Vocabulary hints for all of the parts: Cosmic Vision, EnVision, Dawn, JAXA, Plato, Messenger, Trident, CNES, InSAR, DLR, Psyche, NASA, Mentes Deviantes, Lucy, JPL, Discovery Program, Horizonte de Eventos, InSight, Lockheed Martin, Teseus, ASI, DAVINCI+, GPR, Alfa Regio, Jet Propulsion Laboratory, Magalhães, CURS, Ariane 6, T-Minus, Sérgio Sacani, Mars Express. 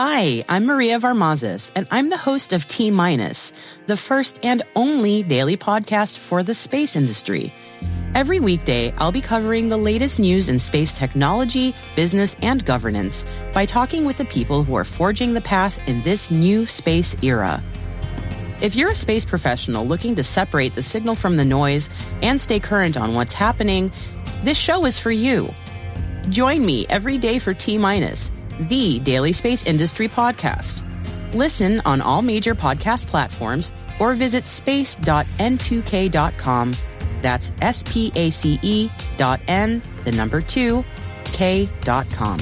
Hi, I'm Maria Varmazis, and I'm the host of T-Minus, the first and only daily podcast for the space industry. Every weekday, I'll be covering the latest news in space technology, business, and governance by talking with the people who are forging the path in this new space era. If you're a space professional looking to separate the signal from the noise and stay current on what's happening, this show is for you. Join me every day for T-Minus, the daily space industry podcast. Listen on all major podcast platforms or visit space.n2k.com. That's space.n2k.com.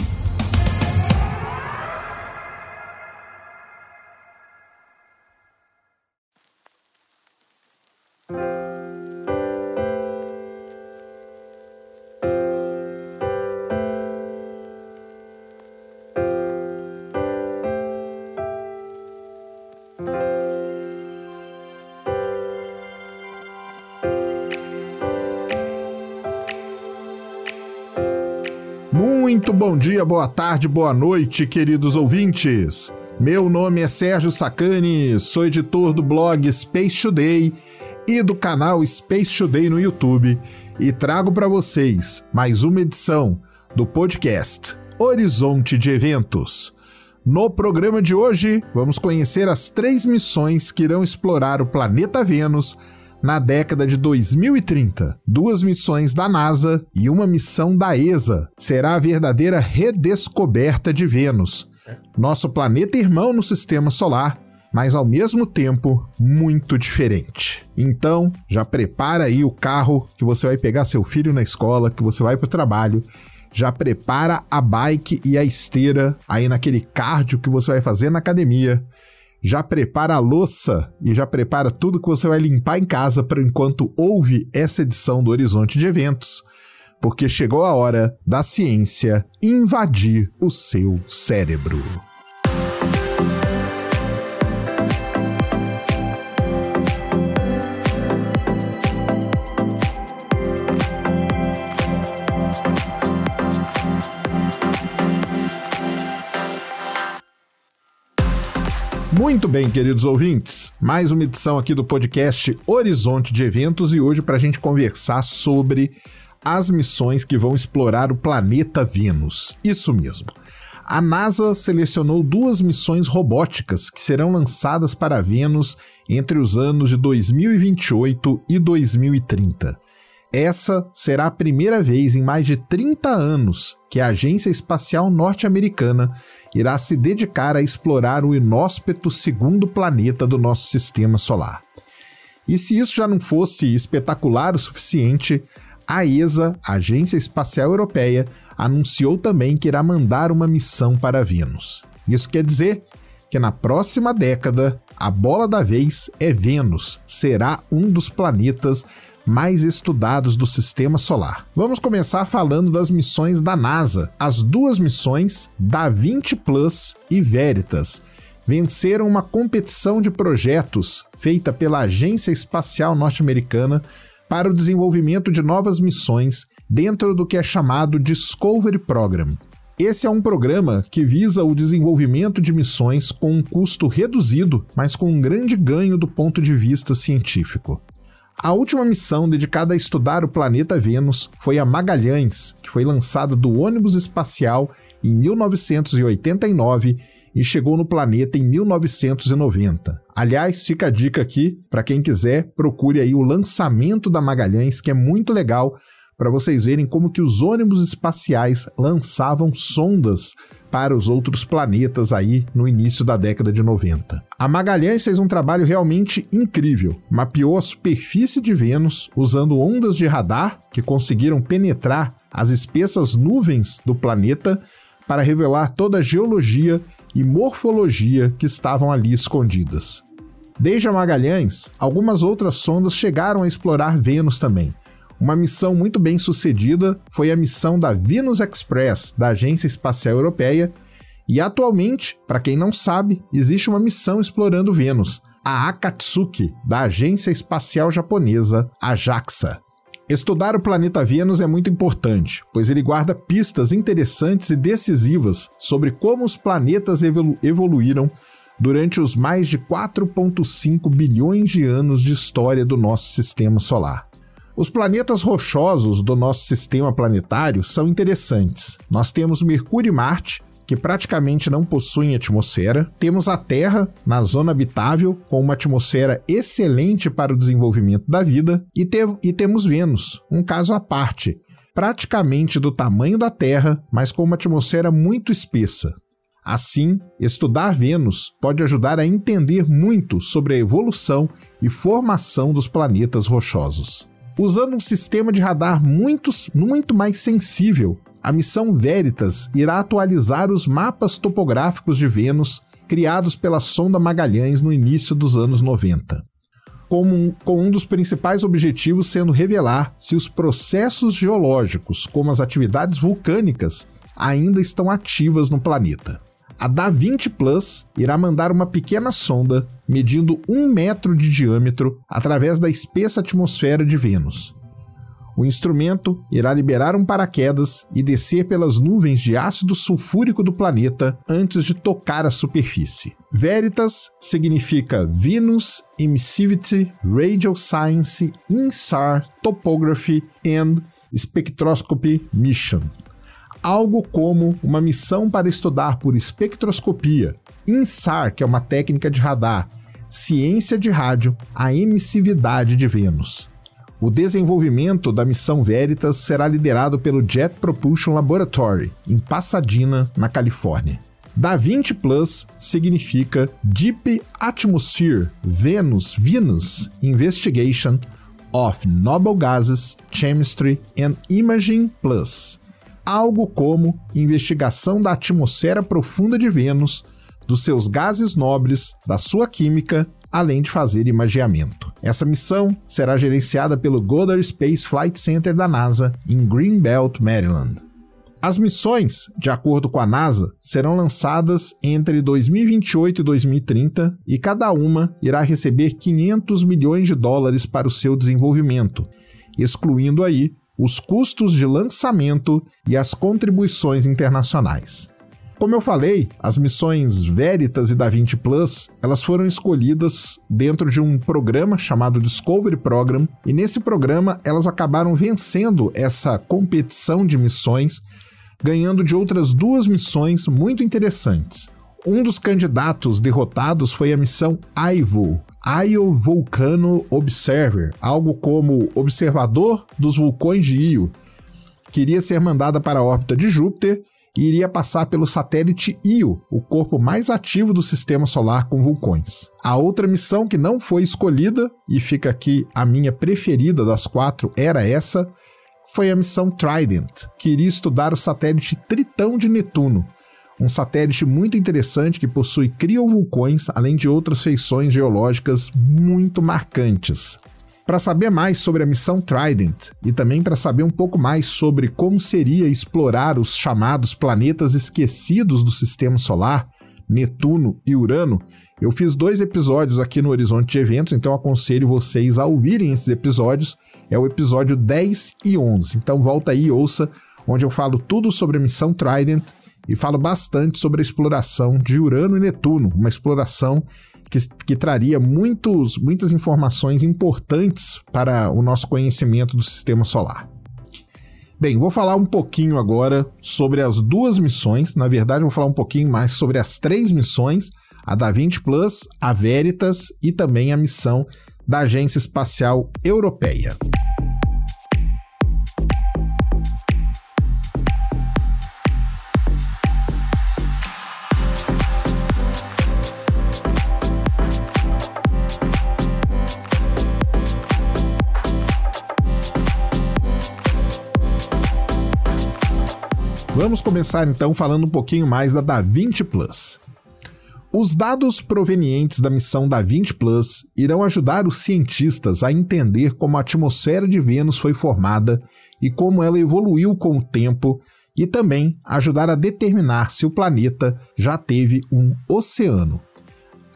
Muito bom dia, boa tarde, boa noite, queridos ouvintes. Meu nome é Sérgio Sacani, sou editor do blog Space Today e do canal Space Today no YouTube e trago para vocês mais uma edição do podcast Horizonte de Eventos. No programa de hoje, vamos conhecer as 3 missões que irão explorar o planeta Vênus na década de 2030, 2 missões da NASA e uma missão da ESA. Será a verdadeira redescoberta de Vênus, nosso planeta irmão no sistema solar, mas ao mesmo tempo muito diferente. Então, já prepara aí o carro que você vai pegar seu filho na escola, que você vai para o trabalho, já prepara a bike e a esteira aí naquele cardio que você vai fazer na academia, já prepara a louça e já prepara tudo que você vai limpar em casa para enquanto ouve essa edição do Horizonte de Eventos, porque chegou a hora da ciência invadir o seu cérebro. Muito bem, queridos ouvintes, mais uma edição aqui do podcast Horizonte de Eventos e hoje para a gente conversar sobre as missões que vão explorar o planeta Vênus. Isso mesmo. A NASA selecionou 2 missões robóticas que serão lançadas para Vênus entre os anos de 2028 e 2030. Essa será a primeira vez em mais de 30 anos que a Agência Espacial Norte-Americana irá se dedicar a explorar o inóspito segundo planeta do nosso sistema solar. E se isso já não fosse espetacular o suficiente, a ESA, a Agência Espacial Europeia, anunciou também que irá mandar uma missão para Vênus. Isso quer dizer que na próxima década, a bola da vez é Vênus, será um dos planetas mais estudados do sistema solar. Vamos começar falando das missões da NASA. As 2 missões, DAVINCI+ e Veritas, venceram uma competição de projetos feita pela Agência Espacial Norte-Americana para o desenvolvimento de novas missões dentro do que é chamado Discovery Program. Esse é um programa que visa o desenvolvimento de missões com um custo reduzido, mas com um grande ganho do ponto de vista científico. A última missão dedicada a estudar o planeta Vênus foi a Magalhães, que foi lançada do ônibus espacial em 1989 e chegou no planeta em 1990. Aliás, fica a dica aqui, para quem quiser, procure aí o lançamento da Magalhães, que é muito legal para vocês verem como que os ônibus espaciais lançavam sondas para os outros planetas aí no início da década de 90. A Magalhães fez um trabalho realmente incrível. Mapeou a superfície de Vênus usando ondas de radar que conseguiram penetrar as espessas nuvens do planeta para revelar toda a geologia e morfologia que estavam ali escondidas. Desde a Magalhães, algumas outras sondas chegaram a explorar Vênus também. Uma missão muito bem sucedida foi a missão da Venus Express, da Agência Espacial Europeia, e atualmente, para quem não sabe, existe uma missão explorando Vênus, a Akatsuki, da Agência Espacial Japonesa, a JAXA. Estudar o planeta Vênus é muito importante, pois ele guarda pistas interessantes e decisivas sobre como os planetas evoluíram durante os mais de 4,5 bilhões de anos de história do nosso sistema solar. Os planetas rochosos do nosso sistema planetário são interessantes. Nós temos Mercúrio e Marte, que praticamente não possuem atmosfera. Temos a Terra, na zona habitável, com uma atmosfera excelente para o desenvolvimento da vida. E temos Vênus, um caso à parte, praticamente do tamanho da Terra, mas com uma atmosfera muito espessa. Assim, estudar Vênus pode ajudar a entender muito sobre a evolução e formação dos planetas rochosos. Usando um sistema de radar muito mais sensível, a missão Veritas irá atualizar os mapas topográficos de Vênus criados pela sonda Magalhães no início dos anos 90, com um dos principais objetivos sendo revelar se os processos geológicos, como as atividades vulcânicas, ainda estão ativas no planeta. A DAVINCI+ irá mandar uma pequena sonda medindo 1 metro de diâmetro através da espessa atmosfera de Vênus. O instrumento irá liberar um paraquedas e descer pelas nuvens de ácido sulfúrico do planeta antes de tocar a superfície. Veritas significa Venus Emissivity Radio Science InSAR Topography and Spectroscopy Mission. Algo como uma missão para estudar por espectroscopia, InSAR, que é uma técnica de radar, ciência de rádio, a emissividade de Vênus. O desenvolvimento da missão Veritas será liderado pelo Jet Propulsion Laboratory, em Pasadena, na Califórnia. DAVINCI+ significa Deep Atmosphere Venus Investigation of Noble Gases, Chemistry and Imaging+. Algo como investigação da atmosfera profunda de Vênus, dos seus gases nobres, da sua química, além de fazer imageamento. Essa missão será gerenciada pelo Goddard Space Flight Center da NASA, em Greenbelt, Maryland. As missões, de acordo com a NASA, serão lançadas entre 2028 e 2030 e cada uma irá receber US$ 500 milhões para o seu desenvolvimento, excluindo aí os custos de lançamento e as contribuições internacionais. Como eu falei, as missões Veritas e DAVINCI+, elas foram escolhidas dentro de um programa chamado Discovery Program, e nesse programa elas acabaram vencendo essa competição de missões, ganhando de outras duas missões muito interessantes. Um dos candidatos derrotados foi a missão Ivo, Io Vulcano Observer, algo como Observador dos Vulcões de Io, que iria ser mandada para a órbita de Júpiter, e iria passar pelo satélite Io, o corpo mais ativo do sistema solar com vulcões. A outra missão que não foi escolhida, e fica aqui a minha preferida das quatro, era essa, foi a missão Trident, que iria estudar o satélite Tritão de Netuno, um satélite muito interessante que possui criovulcões, além de outras feições geológicas muito marcantes. Para saber mais sobre a missão Trident e também para saber um pouco mais sobre como seria explorar os chamados planetas esquecidos do Sistema Solar, Netuno e Urano, eu fiz 2 episódios aqui no Horizonte de Eventos, então aconselho vocês a ouvirem esses episódios, é o episódio 10 e 11, então volta aí e ouça, onde eu falo tudo sobre a missão Trident e falo bastante sobre a exploração de Urano e Netuno, uma exploração que traria muitas informações importantes para o nosso conhecimento do Sistema Solar. Bem, vou falar um pouquinho agora sobre as duas missões, na verdade vou falar um pouquinho mais sobre as 3 missões, a DAVINCI+, a Veritas e também a missão da Agência Espacial Europeia. Vamos começar então falando um pouquinho mais da DAVINCI+. Os dados provenientes da missão DAVINCI+ irão ajudar os cientistas a entender como a atmosfera de Vênus foi formada e como ela evoluiu com o tempo, e também ajudar a determinar se o planeta já teve um oceano.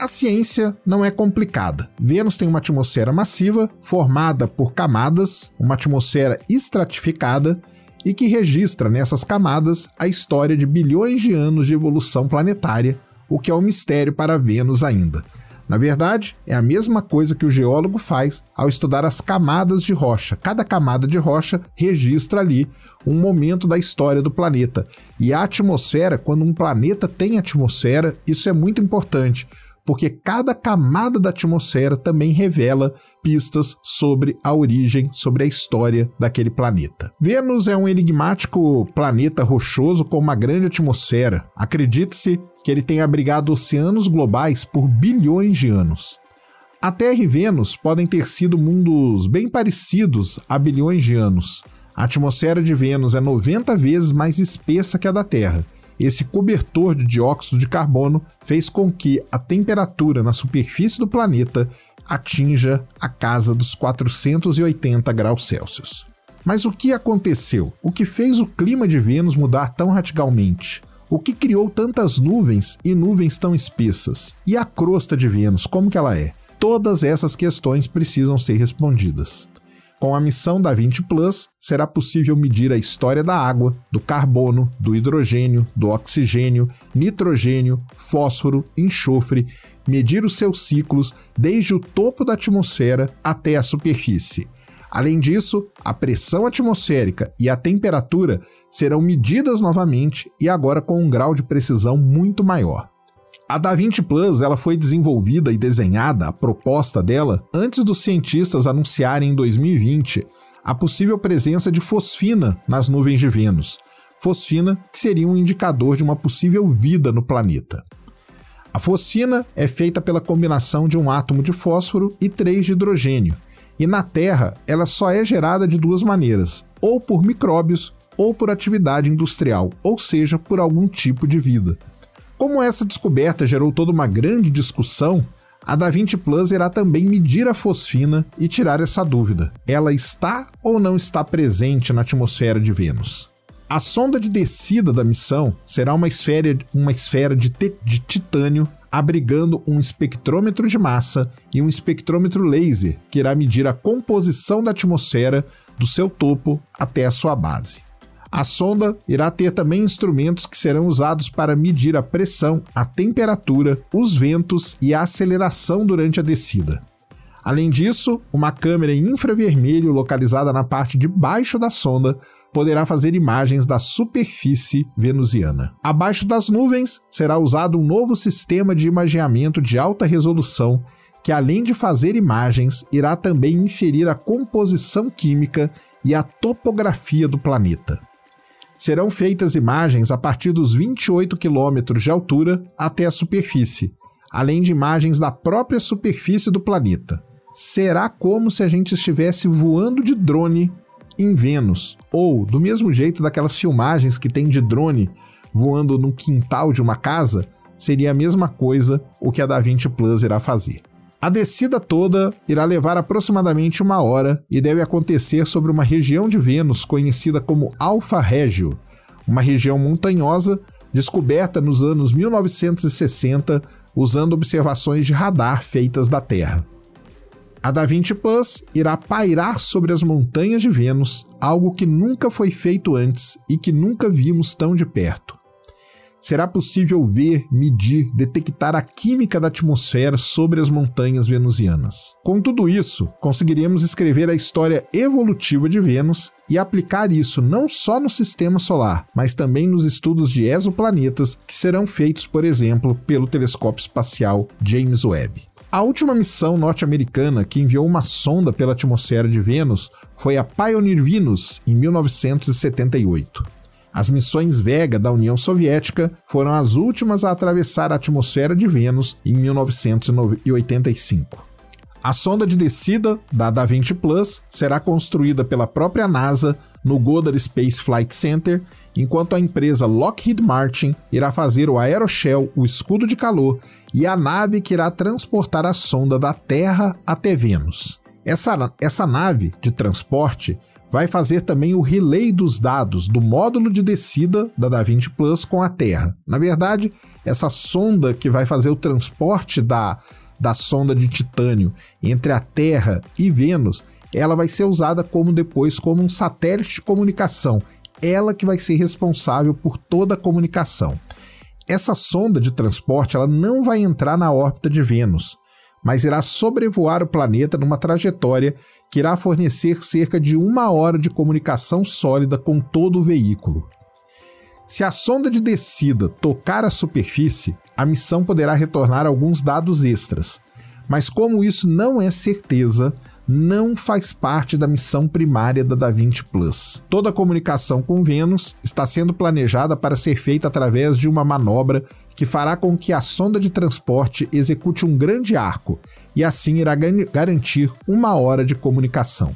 A ciência não é complicada. Vênus tem uma atmosfera massiva, formada por camadas, uma atmosfera estratificada, e que registra nessas camadas a história de bilhões de anos de evolução planetária, o que é um mistério para Vênus ainda. Na verdade, é a mesma coisa que o geólogo faz ao estudar as camadas de rocha. Cada camada de rocha registra ali um momento da história do planeta. E a atmosfera, quando um planeta tem atmosfera, isso é muito importante, porque cada camada da atmosfera também revela pistas sobre a origem, sobre a história daquele planeta. Vênus é um enigmático planeta rochoso com uma grande atmosfera. Acredite-se que ele tem abrigado oceanos globais por bilhões de anos. A Terra e Vênus podem ter sido mundos bem parecidos há bilhões de anos. A atmosfera de Vênus é 90 vezes mais espessa que a da Terra. Esse cobertor de dióxido de carbono fez com que a temperatura na superfície do planeta atinja a casa dos 480 graus Celsius. Mas o que aconteceu? O que fez o clima de Vênus mudar tão radicalmente? O que criou tantas nuvens e nuvens tão espessas? E a crosta de Vênus, como que ela é? Todas essas questões precisam ser respondidas. Com a missão DAVINCI+, será possível medir a história da água, do carbono, do hidrogênio, do oxigênio, nitrogênio, fósforo, enxofre, medir os seus ciclos desde o topo da atmosfera até a superfície. Além disso, a pressão atmosférica e a temperatura serão medidas novamente e agora com um grau de precisão muito maior. A DaVinci+, ela foi desenvolvida e desenhada, a proposta dela, antes dos cientistas anunciarem em 2020 a possível presença de fosfina nas nuvens de Vênus. Fosfina que seria um indicador de uma possível vida no planeta. A fosfina é feita pela combinação de um átomo de fósforo e 3 de hidrogênio. E na Terra, ela só é gerada de duas maneiras, ou por micróbios ou por atividade industrial, ou seja, por algum tipo de vida. Como essa descoberta gerou toda uma grande discussão, a DaVinci+ irá também medir a fosfina e tirar essa dúvida. Ela está ou não está presente na atmosfera de Vênus? A sonda de descida da missão será uma esfera de titânio, abrigando um espectrômetro de massa e um espectrômetro laser, que irá medir a composição da atmosfera do seu topo até a sua base. A sonda irá ter também instrumentos que serão usados para medir a pressão, a temperatura, os ventos e a aceleração durante a descida. Além disso, uma câmera em infravermelho localizada na parte de baixo da sonda poderá fazer imagens da superfície venusiana. Abaixo das nuvens, será usado um novo sistema de imageamento de alta resolução que, além de fazer imagens, irá também inferir a composição química e a topografia do planeta. Serão feitas imagens a partir dos 28 km de altura até a superfície, além de imagens da própria superfície do planeta. Será como se a gente estivesse voando de drone em Vênus, ou do mesmo jeito daquelas filmagens que tem de drone voando no quintal de uma casa, seria a mesma coisa o que a DaVinci+ irá fazer. A descida toda irá levar aproximadamente 1 hora e deve acontecer sobre uma região de Vênus conhecida como Alfa Regio, uma região montanhosa descoberta nos anos 1960 usando observações de radar feitas da Terra. A DaVinci+ irá pairar sobre as montanhas de Vênus, algo que nunca foi feito antes e que nunca vimos tão de perto. Será possível ver, medir, detectar a química da atmosfera sobre as montanhas venusianas. Com tudo isso, conseguiremos escrever a história evolutiva de Vênus e aplicar isso não só no sistema solar, mas também nos estudos de exoplanetas que serão feitos, por exemplo, pelo telescópio espacial James Webb. A última missão norte-americana que enviou uma sonda pela atmosfera de Vênus foi a Pioneer Venus, em 1978. As missões Vega da União Soviética foram as últimas a atravessar a atmosfera de Vênus em 1985. A sonda de descida da DaVinci+ será construída pela própria NASA no Goddard Space Flight Center, enquanto a empresa Lockheed Martin irá fazer o aeroshell, o escudo de calor, e a nave que irá transportar a sonda da Terra até Vênus. Essa nave de transporte vai fazer também o relay dos dados do módulo de descida da DaVinci+ com a Terra. Na verdade, essa sonda que vai fazer o transporte da sonda de titânio entre a Terra e Vênus, ela vai ser usada depois como um satélite de comunicação. Ela que vai ser responsável por toda a comunicação. Essa sonda de transporte ela não vai entrar na órbita de Vênus, mas irá sobrevoar o planeta numa trajetória que irá fornecer cerca de 1 hora de comunicação sólida com todo o veículo. Se a sonda de descida tocar a superfície, a missão poderá retornar alguns dados extras, mas como isso não é certeza, não faz parte da missão primária da DaVinci+. Toda a comunicação com Vênus está sendo planejada para ser feita através de uma manobra que fará com que a sonda de transporte execute um grande arco e assim irá garantir 1 hora de comunicação.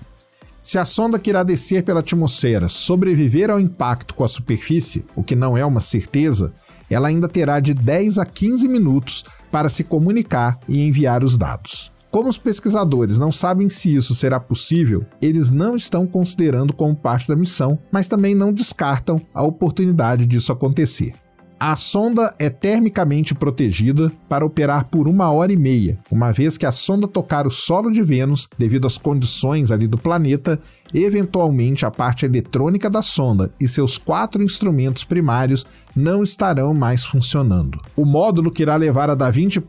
Se a sonda que irá descer pela atmosfera sobreviver ao impacto com a superfície, o que não é uma certeza, ela ainda terá de 10 a 15 minutos para se comunicar e enviar os dados. Como os pesquisadores não sabem se isso será possível, eles não estão considerando como parte da missão, mas também não descartam a oportunidade disso acontecer. A sonda é termicamente protegida para operar por 1 hora e meia, uma vez que a sonda tocar o solo de Vênus, devido às condições ali do planeta, eventualmente a parte eletrônica da sonda e seus 4 instrumentos primários não estarão mais funcionando. O módulo que irá levar a DaVinci+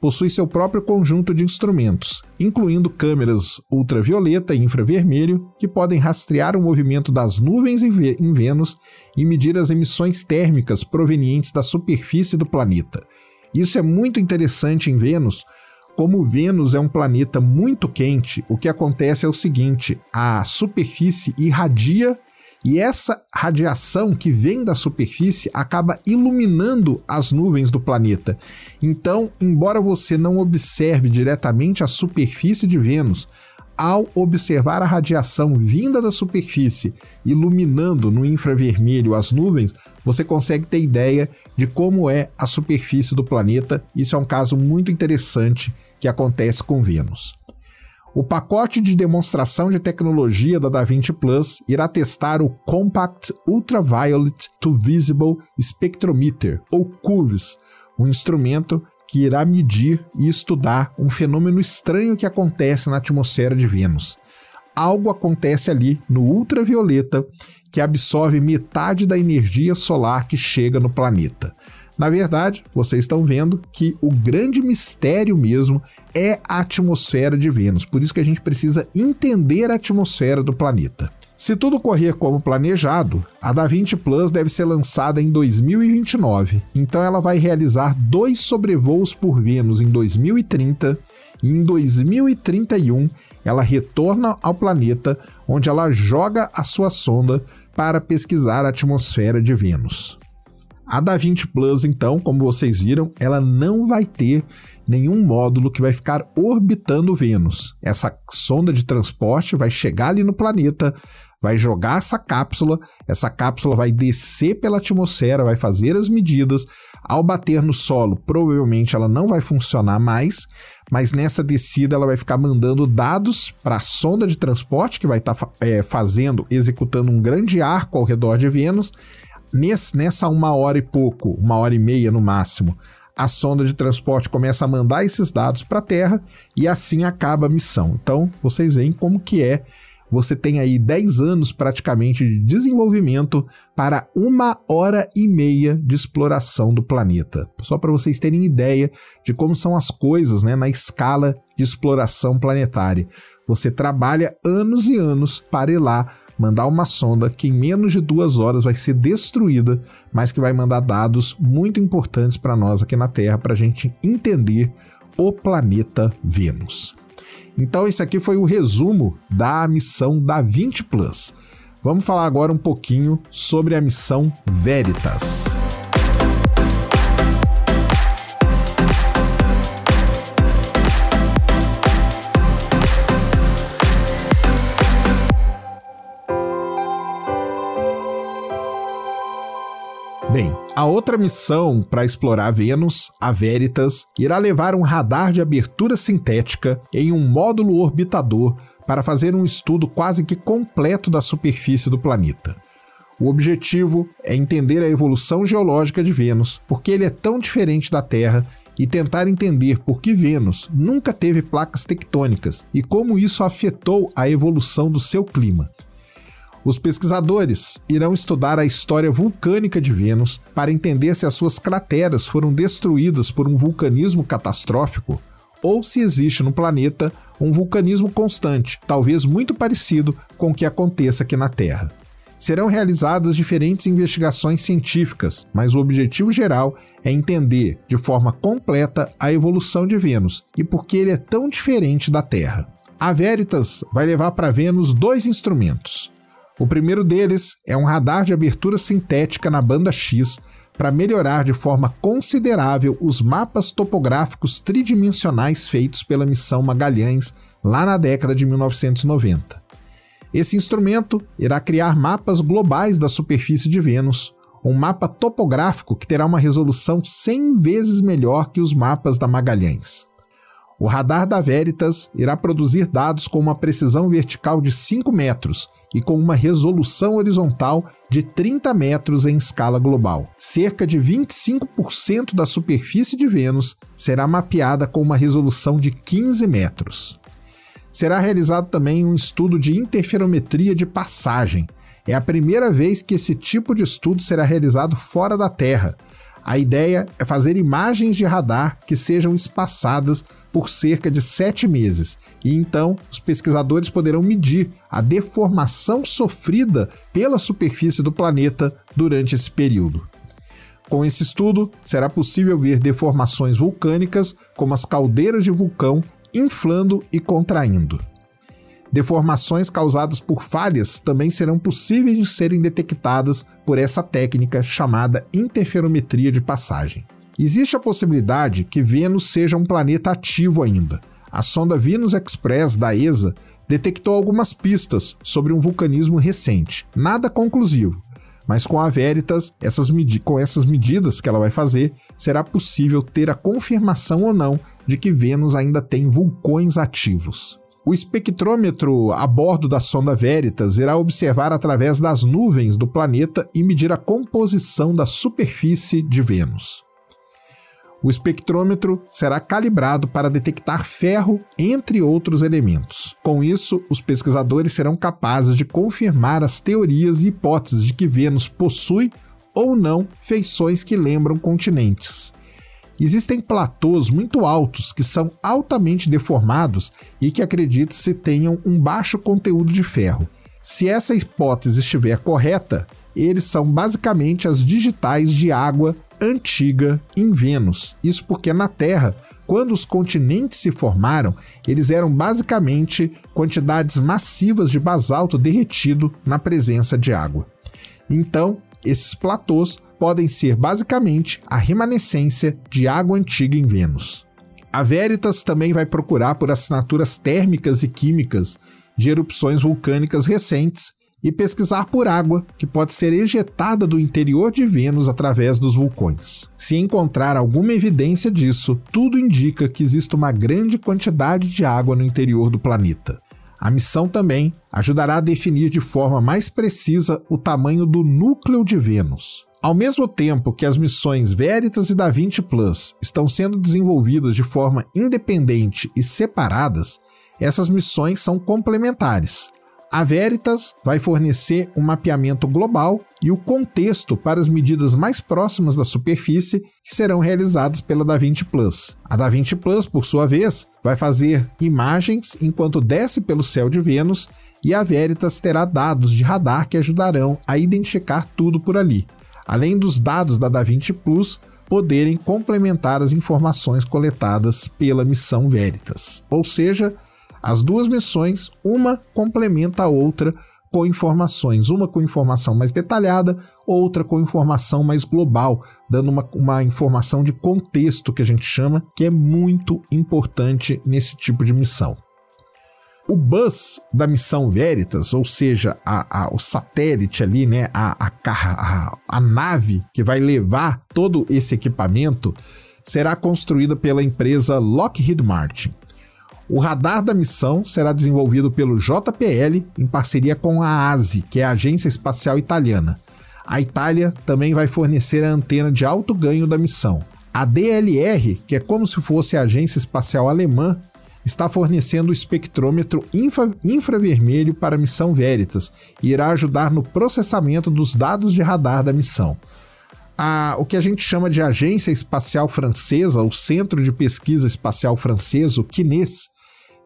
possui seu próprio conjunto de instrumentos, incluindo câmeras ultravioleta e infravermelho, que podem rastrear o movimento das nuvens em Vênus e medir as emissões térmicas provenientes da superfície do planeta. Isso é muito interessante em Vênus. Como Vênus é um planeta muito quente, o que acontece é o seguinte: a superfície irradia e essa radiação que vem da superfície acaba iluminando as nuvens do planeta. Então, embora você não observe diretamente a superfície de Vênus, ao observar a radiação vinda da superfície iluminando no infravermelho as nuvens, você consegue ter ideia de como é a superfície do planeta. Isso é um caso muito interessante que acontece com Vênus. O pacote de demonstração de tecnologia da DaVinci+ irá testar o Compact Ultraviolet to Visible Spectrometer, ou CURS, um instrumento que irá medir e estudar um fenômeno estranho que acontece na atmosfera de Vênus. Algo acontece ali no ultravioleta que absorve metade da energia solar que chega no planeta. Na verdade, vocês estão vendo que o grande mistério mesmo é a atmosfera de Vênus, por isso que a gente precisa entender a atmosfera do planeta. Se tudo correr como planejado, a DaVinci+ deve ser lançada em 2029, então ela vai realizar 2 sobrevoos por Vênus em 2030 e em 2031 ela retorna ao planeta, onde ela joga a sua sonda para pesquisar a atmosfera de Vênus. A DaVinci+, então, como vocês viram, ela não vai ter nenhum módulo que vai ficar orbitando Vênus. Essa sonda de transporte vai chegar ali no planeta, vai jogar essa cápsula vai descer pela atmosfera, vai fazer as medidas. Ao bater no solo, provavelmente ela não vai funcionar mais, mas nessa descida ela vai ficar mandando dados para a sonda de transporte, que vai estar executando um grande arco ao redor de Vênus. Nessa 1 hora e pouco, 1 hora e meia no máximo, a sonda de transporte começa a mandar esses dados para a Terra e assim acaba a missão. Então, vocês veem como que é. Você tem aí 10 anos praticamente de desenvolvimento para 1 hora e meia de exploração do planeta. Só para vocês terem ideia de como são as coisas, né, na escala de exploração planetária. Você trabalha anos e anos para ir lá mandar uma sonda que em menos de 2 horas vai ser destruída, mas que vai mandar dados muito importantes para nós aqui na Terra, para a gente entender o planeta Vênus. Então esse aqui foi o resumo da missão DaVinci+. Vamos falar agora um pouquinho sobre a missão Veritas. Bem, A outra missão para explorar Vênus, a Veritas, irá levar um radar de abertura sintética em um módulo orbitador para fazer um estudo quase que completo da superfície do planeta. O objetivo é entender a evolução geológica de Vênus, porque ele é tão diferente da Terra, e tentar entender por que Vênus nunca teve placas tectônicas e como isso afetou a evolução do seu clima. Os pesquisadores irão estudar a história vulcânica de Vênus para entender se as suas crateras foram destruídas por um vulcanismo catastrófico ou se existe no planeta um vulcanismo constante, talvez muito parecido com o que acontece aqui na Terra. Serão realizadas diferentes investigações científicas, mas o objetivo geral é entender de forma completa a evolução de Vênus e por que ele é tão diferente da Terra. A Veritas vai levar para Vênus dois instrumentos. O primeiro deles é um radar de abertura sintética na banda X para melhorar de forma considerável os mapas topográficos tridimensionais feitos pela missão Magalhães lá na década de 1990. Esse instrumento irá criar mapas globais da superfície de Vênus, um mapa topográfico que terá uma resolução 100 vezes melhor que os mapas da Magalhães. O radar da Veritas irá produzir dados com uma precisão vertical de 5 metros e com uma resolução horizontal de 30 metros em escala global. Cerca de 25% da superfície de Vênus será mapeada com uma resolução de 15 metros. Será realizado também um estudo de interferometria de passagem. É a primeira vez que esse tipo de estudo será realizado fora da Terra. A ideia é fazer imagens de radar que sejam espaçadas por cerca de 7 meses, e então os pesquisadores poderão medir a deformação sofrida pela superfície do planeta durante esse período. Com esse estudo, será possível ver deformações vulcânicas, como as caldeiras de vulcão, inflando e contraindo. Deformações causadas por falhas também serão possíveis de serem detectadas por essa técnica chamada interferometria de passagem. Existe a possibilidade que Vênus seja um planeta ativo ainda. A sonda Venus Express da ESA detectou algumas pistas sobre um vulcanismo recente, nada conclusivo, mas com a Veritas, com essas medidas que ela vai fazer, será possível ter a confirmação ou não de que Vênus ainda tem vulcões ativos. O espectrômetro a bordo da sonda Veritas irá observar através das nuvens do planeta e medir a composição da superfície de Vênus. O espectrômetro será calibrado para detectar ferro, entre outros elementos. Com isso, os pesquisadores serão capazes de confirmar as teorias e hipóteses de que Vênus possui ou não feições que lembram continentes. Existem platôs muito altos que são altamente deformados e que acredita-se tenham um baixo conteúdo de ferro. Se essa hipótese estiver correta, eles são basicamente as digitais de água antiga em Vênus. Isso porque na Terra, quando os continentes se formaram, eles eram basicamente quantidades massivas de basalto derretido na presença de água. Então, esses platôs podem ser basicamente a remanescência de água antiga em Vênus. A Veritas também vai procurar por assinaturas térmicas e químicas de erupções vulcânicas recentes e pesquisar por água que pode ser ejetada do interior de Vênus através dos vulcões. Se encontrar alguma evidência disso, tudo indica que existe uma grande quantidade de água no interior do planeta. A missão também ajudará a definir de forma mais precisa o tamanho do núcleo de Vênus. Ao mesmo tempo que as missões Veritas e DAVINCI+ estão sendo desenvolvidas de forma independente e separadas, essas missões são complementares. A Veritas vai fornecer um mapeamento global e o contexto para as medidas mais próximas da superfície que serão realizadas pela DAVINCI+. A DAVINCI+, por sua vez, vai fazer imagens enquanto desce pelo céu de Vênus, e a Veritas terá dados de radar que ajudarão a identificar tudo por ali, além dos dados da DAVINCI+ poderem complementar as informações coletadas pela missão Veritas. Ou seja, as duas missões, uma complementa a outra com informações, uma com informação mais detalhada, outra com informação mais global, dando uma informação de contexto que a gente chama, que é muito importante nesse tipo de missão. O bus da missão Veritas, ou seja, o satélite ali, né, a nave que vai levar todo esse equipamento, será construída pela empresa Lockheed Martin. O radar da missão será desenvolvido pelo JPL em parceria com a ASI, que é a Agência Espacial Italiana. A Itália também vai fornecer a antena de alto ganho da missão. A DLR, que é como se fosse a Agência Espacial Alemã, está fornecendo o espectrômetro infravermelho para a missão Veritas e irá ajudar no processamento dos dados de radar da missão. O que a gente chama de Agência Espacial Francesa, o Centro de Pesquisa Espacial Francês, o CNES,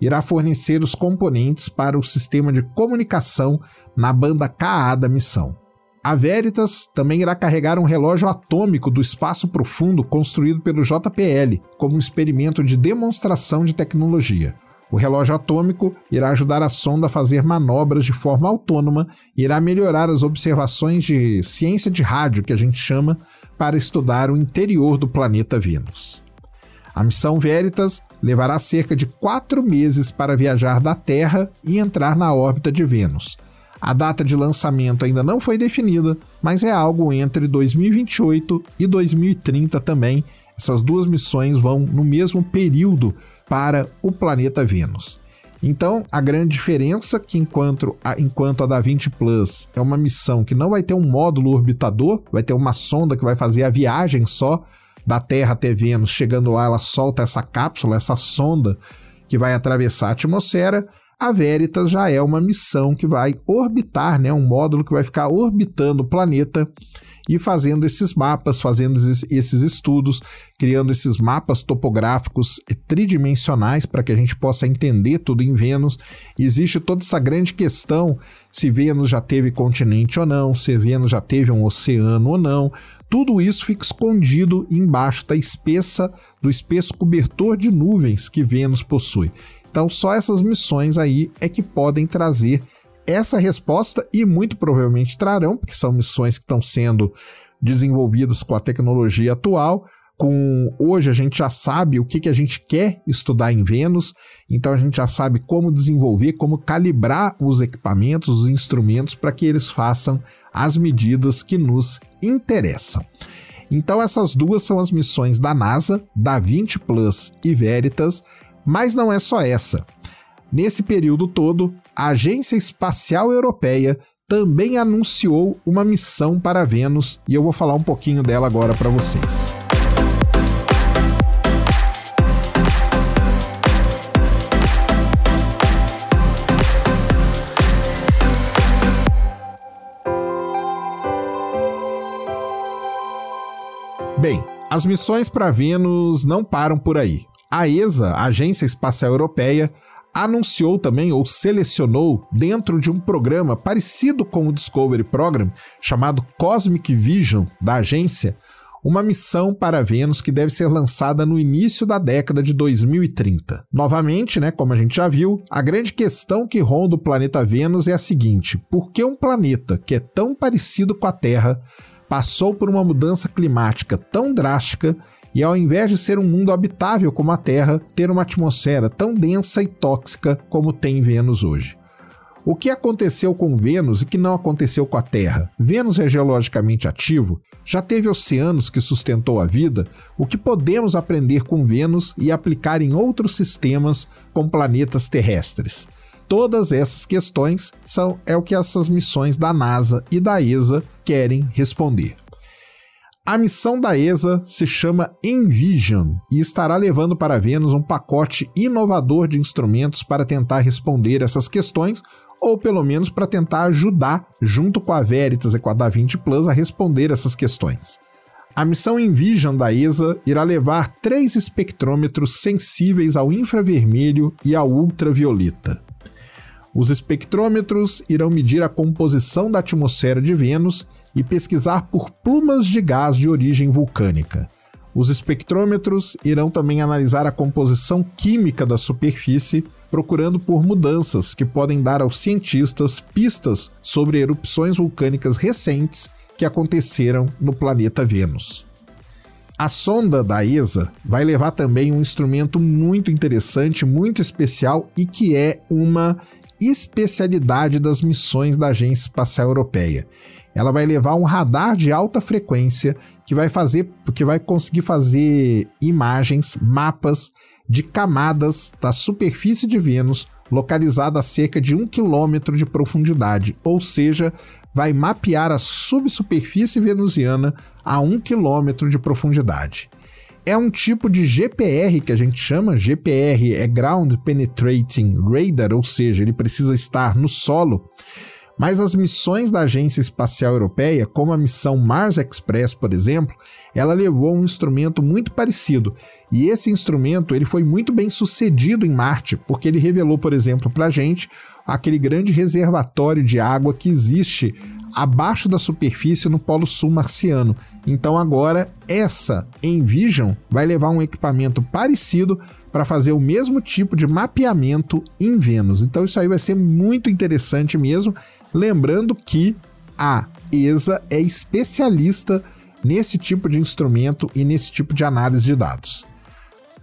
irá fornecer os componentes para o sistema de comunicação na banda KA da missão. A Veritas também irá carregar um relógio atômico do espaço profundo construído pelo JPL como um experimento de demonstração de tecnologia. O relógio atômico irá ajudar a sonda a fazer manobras de forma autônoma e irá melhorar as observações de ciência de rádio, que a gente chama, para estudar o interior do planeta Vênus. A missão Veritas levará cerca de 4 meses para viajar da Terra e entrar na órbita de Vênus. A data de lançamento ainda não foi definida, mas é algo entre 2028 e 2030 também. Essas duas missões vão no mesmo período para o planeta Vênus. Então, a grande diferença é que enquanto a DAVINCI+ é uma missão que não vai ter um módulo orbitador, vai ter uma sonda que vai fazer a viagem só da Terra até Vênus. Chegando lá, ela solta essa cápsula, essa sonda que vai atravessar a atmosfera. A Veritas já é uma missão que vai orbitar, né? Um módulo que vai ficar orbitando o planeta e fazendo esses mapas, fazendo esses estudos, criando esses mapas topográficos tridimensionais para que a gente possa entender tudo em Vênus. Existe toda essa grande questão se Vênus já teve continente ou não, se Vênus já teve um oceano ou não. Tudo isso fica escondido embaixo do espesso cobertor de nuvens que Vênus possui. Então só essas missões aí é que podem trazer essa resposta e muito provavelmente trarão, porque são missões que estão sendo desenvolvidas com a tecnologia atual. Hoje a gente já sabe o que a gente quer estudar em Vênus, então a gente já sabe como desenvolver, como calibrar os equipamentos, os instrumentos para que eles façam as medidas que nos interessam. Então essas duas são as missões da NASA, DAVINCI+ e Veritas. Mas não é só essa. Nesse período todo, a Agência Espacial Europeia também anunciou uma missão para Vênus e eu vou falar um pouquinho dela agora para vocês. Bem, as missões para Vênus não param por aí. A ESA, a Agência Espacial Europeia, anunciou também, ou selecionou, dentro de um programa parecido com o Discovery Program, chamado Cosmic Vision, da agência, uma missão para Vênus que deve ser lançada no início da década de 2030. Novamente, né, como a gente já viu, a grande questão que ronda o planeta Vênus é a seguinte: por que um planeta que é tão parecido com a Terra passou por uma mudança climática tão drástica e, ao invés de ser um mundo habitável como a Terra, ter uma atmosfera tão densa e tóxica como tem Vênus hoje? O que aconteceu com Vênus e que não aconteceu com a Terra? Vênus é geologicamente ativo, já teve oceanos que sustentou a vida. O que podemos aprender com Vênus e aplicar em outros sistemas com planetas terrestres? Todas essas questões é o que essas missões da NASA e da ESA querem responder. A missão da ESA se chama EnVision e estará levando para Vênus um pacote inovador de instrumentos para tentar responder essas questões, ou pelo menos para tentar ajudar, junto com a Veritas e com a DAVINCI+, a responder essas questões. A missão EnVision da ESA irá levar 3 espectrômetros sensíveis ao infravermelho e ao ultravioleta. Os espectrômetros irão medir a composição da atmosfera de Vênus e pesquisar por plumas de gás de origem vulcânica. Os espectrômetros irão também analisar a composição química da superfície, procurando por mudanças que podem dar aos cientistas pistas sobre erupções vulcânicas recentes que aconteceram no planeta Vênus. A sonda da ESA vai levar também um instrumento muito interessante, muito especial e que é uma especialidade das missões da Agência Espacial Europeia. Ela vai levar um radar de alta frequência que vai conseguir fazer imagens, mapas de camadas da superfície de Vênus localizada a cerca de 1 km de profundidade, ou seja, vai mapear a subsuperfície venusiana a 1 km de profundidade. É um tipo de GPR que a gente chama, GPR é Ground Penetrating Radar, ou seja, ele precisa estar no solo. Mas as missões da Agência Espacial Europeia, como a missão Mars Express, por exemplo, ela levou um instrumento muito parecido. E esse instrumento ele foi muito bem sucedido em Marte, porque ele revelou, por exemplo, para a gente aquele grande reservatório de água que existe abaixo da superfície no Polo Sul marciano. Então agora essa EnVision vai levar um equipamento parecido para fazer o mesmo tipo de mapeamento em Vênus. Então isso aí vai ser muito interessante mesmo, lembrando que a ESA é especialista nesse tipo de instrumento e nesse tipo de análise de dados.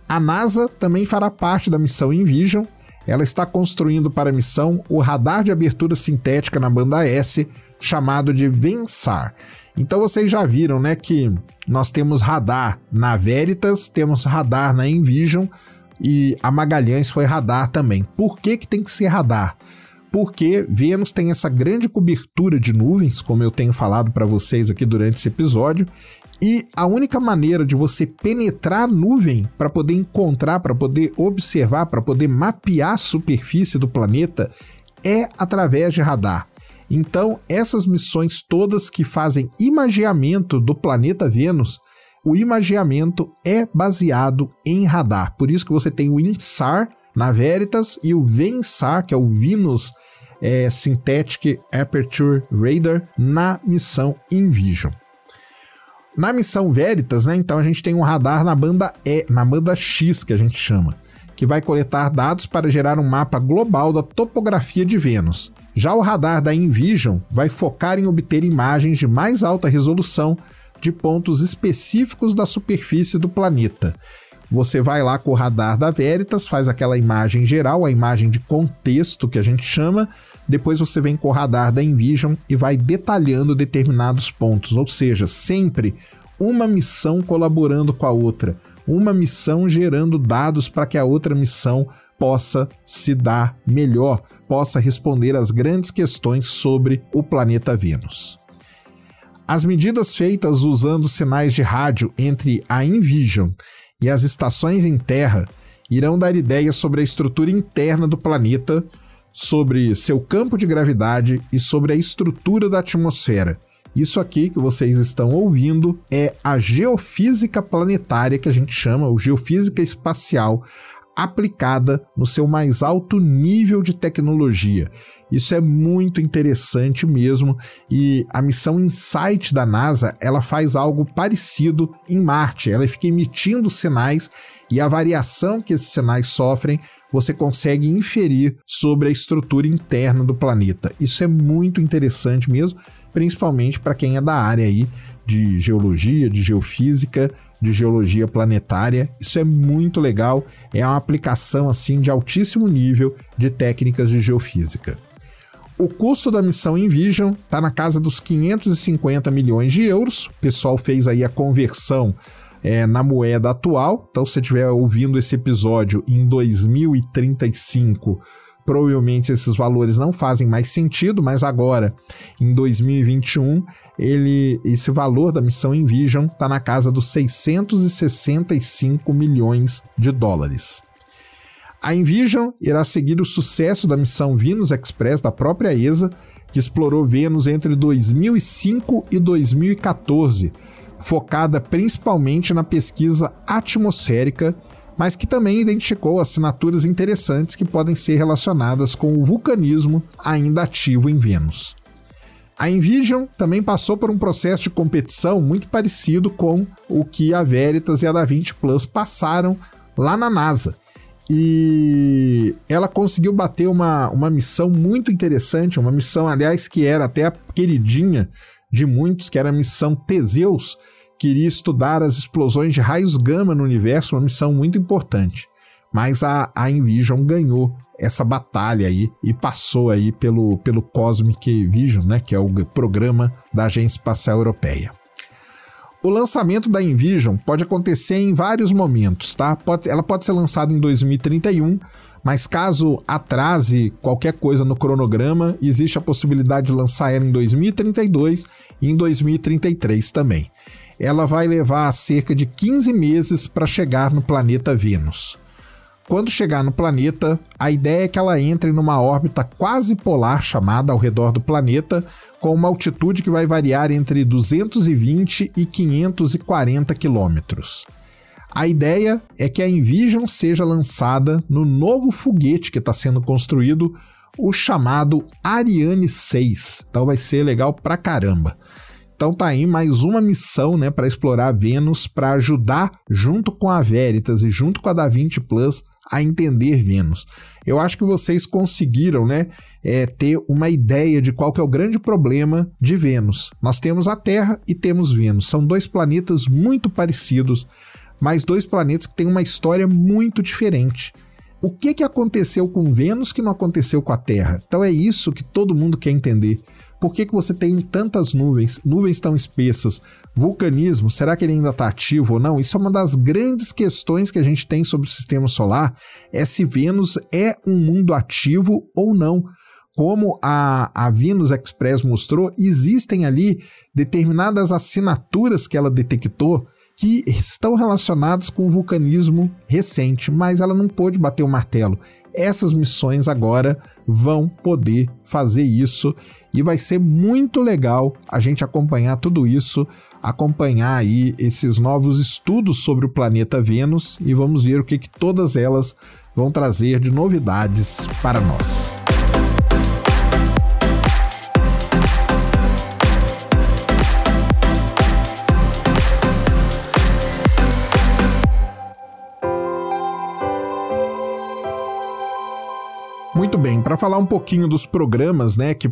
A NASA também fará parte da missão EnVision. Ela está construindo para a missão o radar de abertura sintética na banda S, chamado de VenSAR. Então vocês já viram, né, que nós temos radar na Veritas, temos radar na EnVision e a Magalhães foi radar também. Por que que tem que ser radar? Porque Vênus tem essa grande cobertura de nuvens, como eu tenho falado para vocês aqui durante esse episódio, e a única maneira de você penetrar a nuvem para poder encontrar, para poder observar, para poder mapear a superfície do planeta é através de radar. Então, essas missões todas que fazem imageamento do planeta Vênus, o imageamento é baseado em radar. Por isso que você tem o InSAR na Veritas e o VenSAR, que é o Venus Synthetic Aperture Radar, na missão EnVision. Na missão Veritas, né, então a gente tem um radar na banda E, na banda X, que a gente chama, que vai coletar dados para gerar um mapa global da topografia de Vênus. Já o radar da EnVision vai focar em obter imagens de mais alta resolução de pontos específicos da superfície do planeta. Você vai lá com o radar da Veritas, faz aquela imagem geral, a imagem de contexto que a gente chama, depois você vem com o radar da EnVision e vai detalhando determinados pontos, ou seja, sempre uma missão colaborando com a outra, uma missão gerando dados para que a outra missão possa se dar melhor, possa responder às grandes questões sobre o planeta Vênus. As medidas feitas usando sinais de rádio entre a EnVision e as estações em terra irão dar ideias sobre a estrutura interna do planeta, sobre seu campo de gravidade e sobre a estrutura da atmosfera. Isso aqui que vocês estão ouvindo é a geofísica planetária, que a gente chama, ou geofísica espacial, aplicada no seu mais alto nível de tecnologia. Isso é muito interessante mesmo, e a missão InSight da NASA, ela faz algo parecido em Marte. Ela fica emitindo sinais e a variação que esses sinais sofrem, você consegue inferir sobre a estrutura interna do planeta. Isso é muito interessante mesmo, principalmente para quem é da área aí de geologia, de geofísica, de geologia planetária. Isso é muito legal, é uma aplicação assim de altíssimo nível de técnicas de geofísica. O custo da missão EnVision está na casa dos 550 milhões de euros, o pessoal fez aí a conversão na moeda atual, então se você estiver ouvindo esse episódio em 2035, provavelmente esses valores não fazem mais sentido, mas agora, em 2021, esse valor da missão EnVision está na casa dos 665 milhões de dólares. A EnVision irá seguir o sucesso da missão Venus Express da própria ESA, que explorou Vênus entre 2005 e 2014, focada principalmente na pesquisa atmosférica, mas que também identificou assinaturas interessantes que podem ser relacionadas com o vulcanismo ainda ativo em Vênus. A EnVision também passou por um processo de competição muito parecido com o que a Veritas e a DAVINCI+ passaram lá na NASA. E ela conseguiu bater uma missão muito interessante, uma missão, aliás, que era até a queridinha de muitos, que era a missão Teseus, queria estudar as explosões de raios gama no universo, uma missão muito importante. Mas a EnVision ganhou essa batalha aí e passou aí pelo Cosmic Vision, né, que é o programa da Agência Espacial Europeia. O lançamento da EnVision pode acontecer em vários momentos, tá? Ela pode ser lançada em 2031, mas caso atrase qualquer coisa no cronograma, existe a possibilidade de lançar ela em 2032 e em 2033 também. Ela vai levar cerca de 15 meses para chegar no planeta Vênus. Quando chegar no planeta, a ideia é que ela entre numa órbita quase polar chamada ao redor do planeta, com uma altitude que vai variar entre 220 e 540 quilômetros. A ideia é que a EnVision seja lançada no novo foguete que está sendo construído, o chamado Ariane 6. Então vai ser legal pra caramba. Então tá aí mais uma missão, né, para explorar Vênus, para ajudar junto com a Veritas e junto com a DaVinci+ a entender Vênus. Eu acho que vocês conseguiram, né, ter uma ideia de qual que é o grande problema de Vênus. Nós temos a Terra e temos Vênus. São dois planetas muito parecidos, mas dois planetas que têm uma história muito diferente. O que aconteceu com Vênus que não aconteceu com a Terra? Então é isso que todo mundo quer entender. Por que você tem tantas nuvens, nuvens tão espessas? Vulcanismo, será que ele ainda está ativo ou não? Isso é uma das grandes questões que a gente tem sobre o sistema solar, é se Vênus é um mundo ativo ou não. Como a Venus Express mostrou, existem ali determinadas assinaturas que ela detectou que estão relacionadas com o vulcanismo recente, mas ela não pôde bater o martelo. Essas missões agora vão poder fazer isso e vai ser muito legal a gente acompanhar tudo isso, acompanhar aí esses novos estudos sobre o planeta Vênus e vamos ver o que todas elas vão trazer de novidades para nós. Muito bem, para falar um pouquinho dos programas, né, que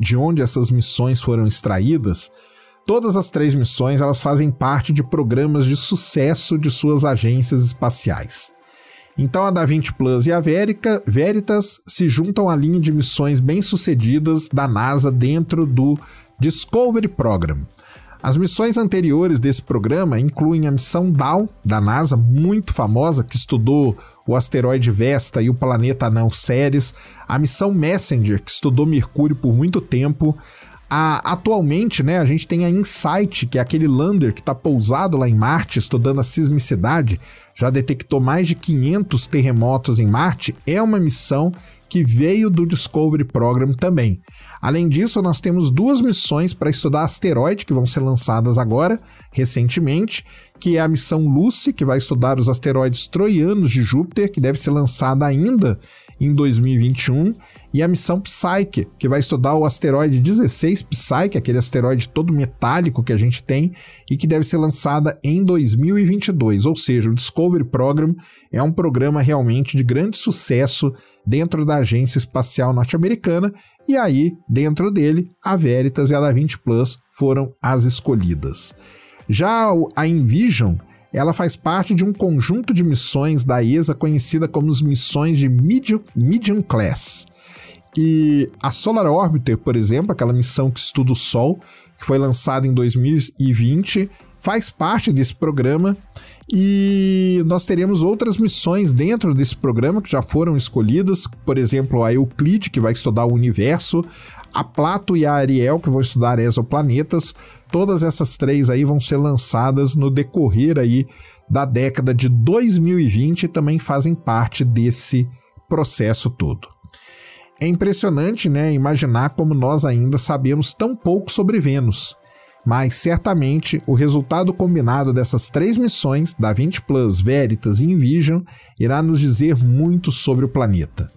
de onde essas missões foram extraídas, todas as três missões elas fazem parte de programas de sucesso de suas agências espaciais. Então a DaVinci+ e a Veritas se juntam à linha de missões bem-sucedidas da NASA dentro do Discovery Program. As missões anteriores desse programa incluem a missão Dawn, da NASA, muito famosa, que estudou o asteroide Vesta e o planeta anão Ceres, a missão Messenger, que estudou Mercúrio por muito tempo, atualmente, né, a gente tem a InSight, que é aquele lander que está pousado lá em Marte, estudando a sismicidade, já detectou mais de 500 terremotos em Marte, é uma missão que veio do Discovery Program também. Além disso, nós temos duas missões para estudar asteroide, que vão ser lançadas agora, recentemente, que é a missão Lucy, que vai estudar os asteroides troianos de Júpiter, que deve ser lançada ainda em 2021, e a missão Psyche, que vai estudar o asteroide 16 Psyche, aquele asteroide todo metálico que a gente tem, e que deve ser lançada em 2022, ou seja, o Discovery Program é um programa realmente de grande sucesso dentro da Agência Espacial Norte-Americana, e aí, dentro dele, a Veritas e a DaVinci+ foram as escolhidas. Já a EnVision, ela faz parte de um conjunto de missões da ESA conhecida como as missões de Medium Class. E a Solar Orbiter, por exemplo, aquela missão que estuda o Sol, que foi lançada em 2020, faz parte desse programa e nós teremos outras missões dentro desse programa que já foram escolhidas, por exemplo, a Euclide, que vai estudar o Universo, a Plato e a Ariel, que vão estudar exoplanetas. Todas essas três aí vão ser lançadas no decorrer aí da década de 2020 e também fazem parte desse processo todo. É impressionante, né, imaginar como nós ainda sabemos tão pouco sobre Vênus. Mas, certamente, o resultado combinado dessas três missões, DaVinci+, Veritas e EnVision, irá nos dizer muito sobre o planeta.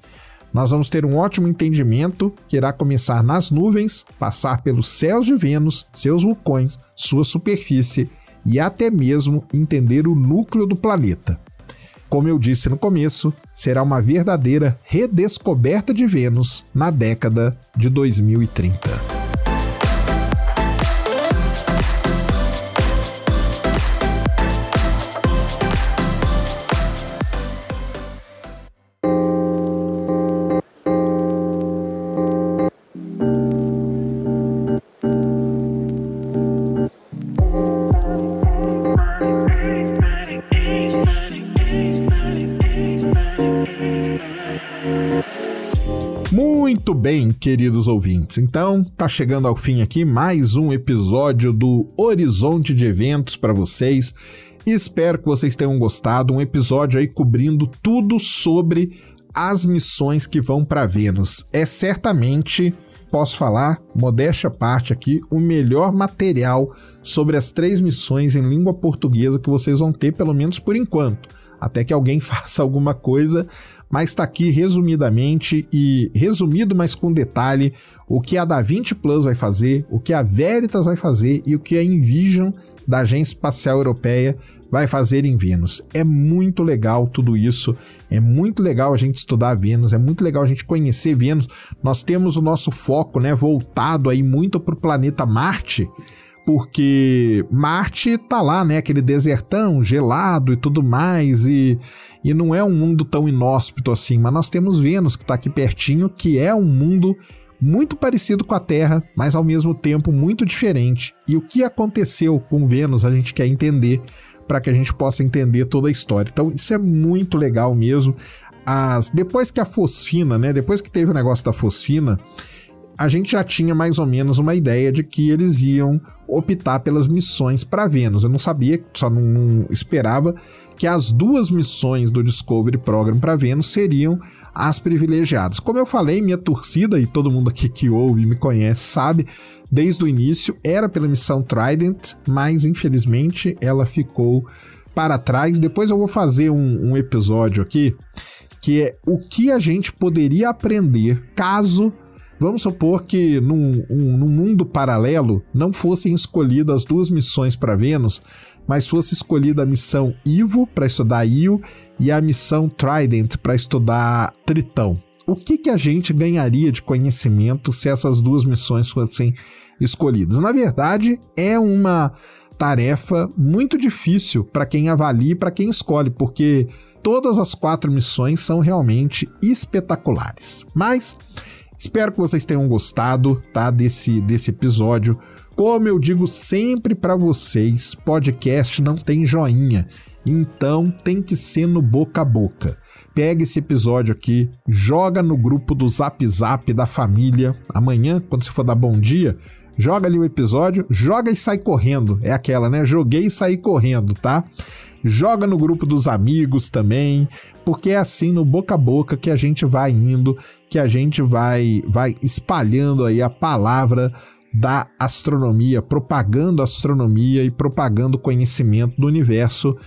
Nós vamos ter um ótimo entendimento que irá começar nas nuvens, passar pelos céus de Vênus, seus vulcões, sua superfície e até mesmo entender o núcleo do planeta. Como eu disse no começo, será uma verdadeira redescoberta de Vênus na década de 2030. Muito bem, queridos ouvintes, então tá chegando ao fim aqui mais um episódio do Horizonte de Eventos para vocês. Espero que vocês tenham gostado, um episódio aí cobrindo tudo sobre as missões que vão para Vênus. É certamente, posso falar, modéstia à parte aqui, o melhor material sobre as 3 missões em língua portuguesa que vocês vão ter, pelo menos por enquanto, até que alguém faça alguma coisa, mas está aqui resumidamente e resumido, mas com detalhe, o que a DAVINCI+ vai fazer, o que a Veritas vai fazer e o que a EnVision da Agência Espacial Europeia vai fazer em Vênus. É muito legal tudo isso, é muito legal a gente estudar Vênus, é muito legal a gente conhecer Vênus. Nós temos o nosso foco, né, voltado aí muito para o planeta Marte, porque Marte tá lá, né, aquele desertão gelado e tudo mais, e não é um mundo tão inóspito assim, mas nós temos Vênus, que tá aqui pertinho, que é um mundo muito parecido com a Terra, mas ao mesmo tempo muito diferente, e o que aconteceu com Vênus a gente quer entender, para que a gente possa entender toda a história. Então isso é muito legal mesmo. Depois que a fosfina, né, depois que teve o negócio da fosfina, a gente já tinha mais ou menos uma ideia de que eles iam optar pelas missões para Vênus. Eu não sabia, só não esperava que as 2 missões do Discovery Program para Vênus seriam as privilegiadas. Como eu falei, minha torcida, e todo mundo aqui que ouve e me conhece sabe, desde o início era pela missão Trident, mas infelizmente ela ficou para trás. Depois eu vou fazer um episódio aqui, que é o que a gente poderia aprender caso... Vamos supor que num mundo paralelo não fossem escolhidas as 2 missões para Vênus, mas fosse escolhida a missão Ivo para estudar Io e a missão Trident para estudar Tritão. O que a gente ganharia de conhecimento se essas 2 missões fossem escolhidas? Na verdade, é uma tarefa muito difícil para quem avalia e para quem escolhe, porque todas as 4 missões são realmente espetaculares. Mas... espero que vocês tenham gostado, tá, desse episódio. Como eu digo sempre para vocês, podcast não tem joinha, então tem que ser no boca a boca. Pega esse episódio aqui, joga no grupo do Zap Zap da família. Amanhã, quando você for dar bom dia, joga ali o episódio, joga e sai correndo. É aquela, né? Joguei e saí correndo, tá? Joga no grupo dos amigos também, porque é assim, no boca a boca, que a gente vai indo, que a gente vai espalhando aí a palavra da astronomia, propagando a astronomia e propagando o conhecimento do universo.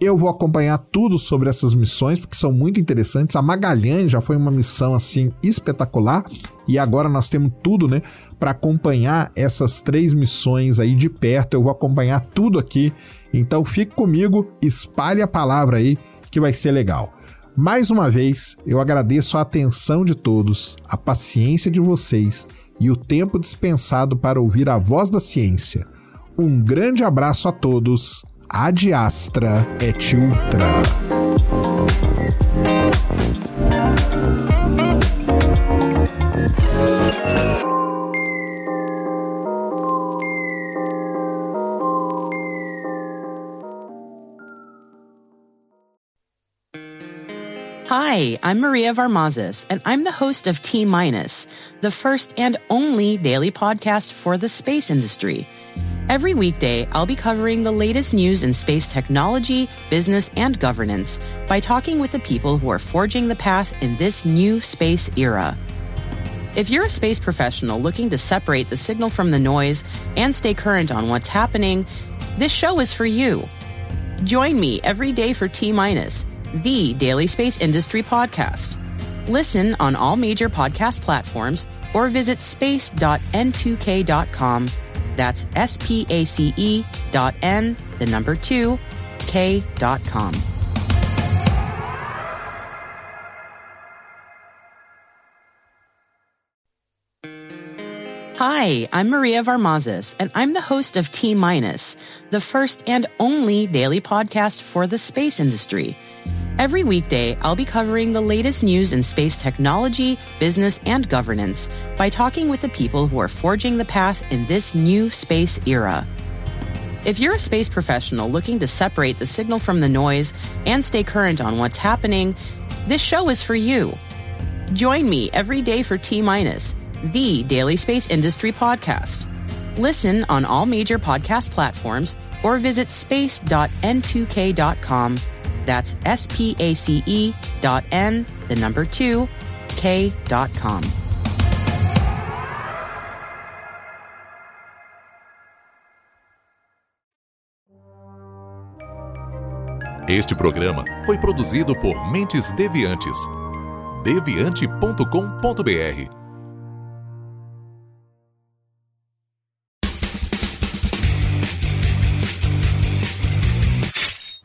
Eu vou acompanhar tudo sobre essas missões, porque são muito interessantes. A Magalhães já foi uma missão, assim, espetacular. E agora nós temos tudo, né, para acompanhar essas 3 missões aí de perto. Eu vou acompanhar tudo aqui. Então fique comigo, espalhe a palavra aí, que vai ser legal. Mais uma vez, eu agradeço a atenção de todos, a paciência de vocês e o tempo dispensado para ouvir a voz da ciência. Um grande abraço a todos. Ad Astra et Ultra. Hi, I'm Maria Varmazis, and I'm the host of T-Minus, the first and only daily podcast for the space industry. Every weekday, I'll be covering the latest news in space technology, business, and governance by talking with the people who are forging the path in this new space era. If you're a space professional looking to separate the signal from the noise and stay current on what's happening, this show is for you. Join me every day for T-Minus, the daily space industry podcast. Listen on all major podcast platforms or visit space.n2k.com. That's space.n2k.com. Hi, I'm Maria Varmazis, and I'm the host of T-Minus, the first and only daily podcast for the space industry. Every weekday, I'll be covering the latest news in space technology, business, and governance by talking with the people who are forging the path in this new space era. If you're a space professional looking to separate the signal from the noise and stay current on what's happening, this show is for you. Join me every day for T-Minus, the Daily Space Industry Podcast. Listen on all major podcast platforms or visit space.n2k.com. That's space.n2k.com. Este programa foi produzido por Mentes Deviantes. Deviante.com.br.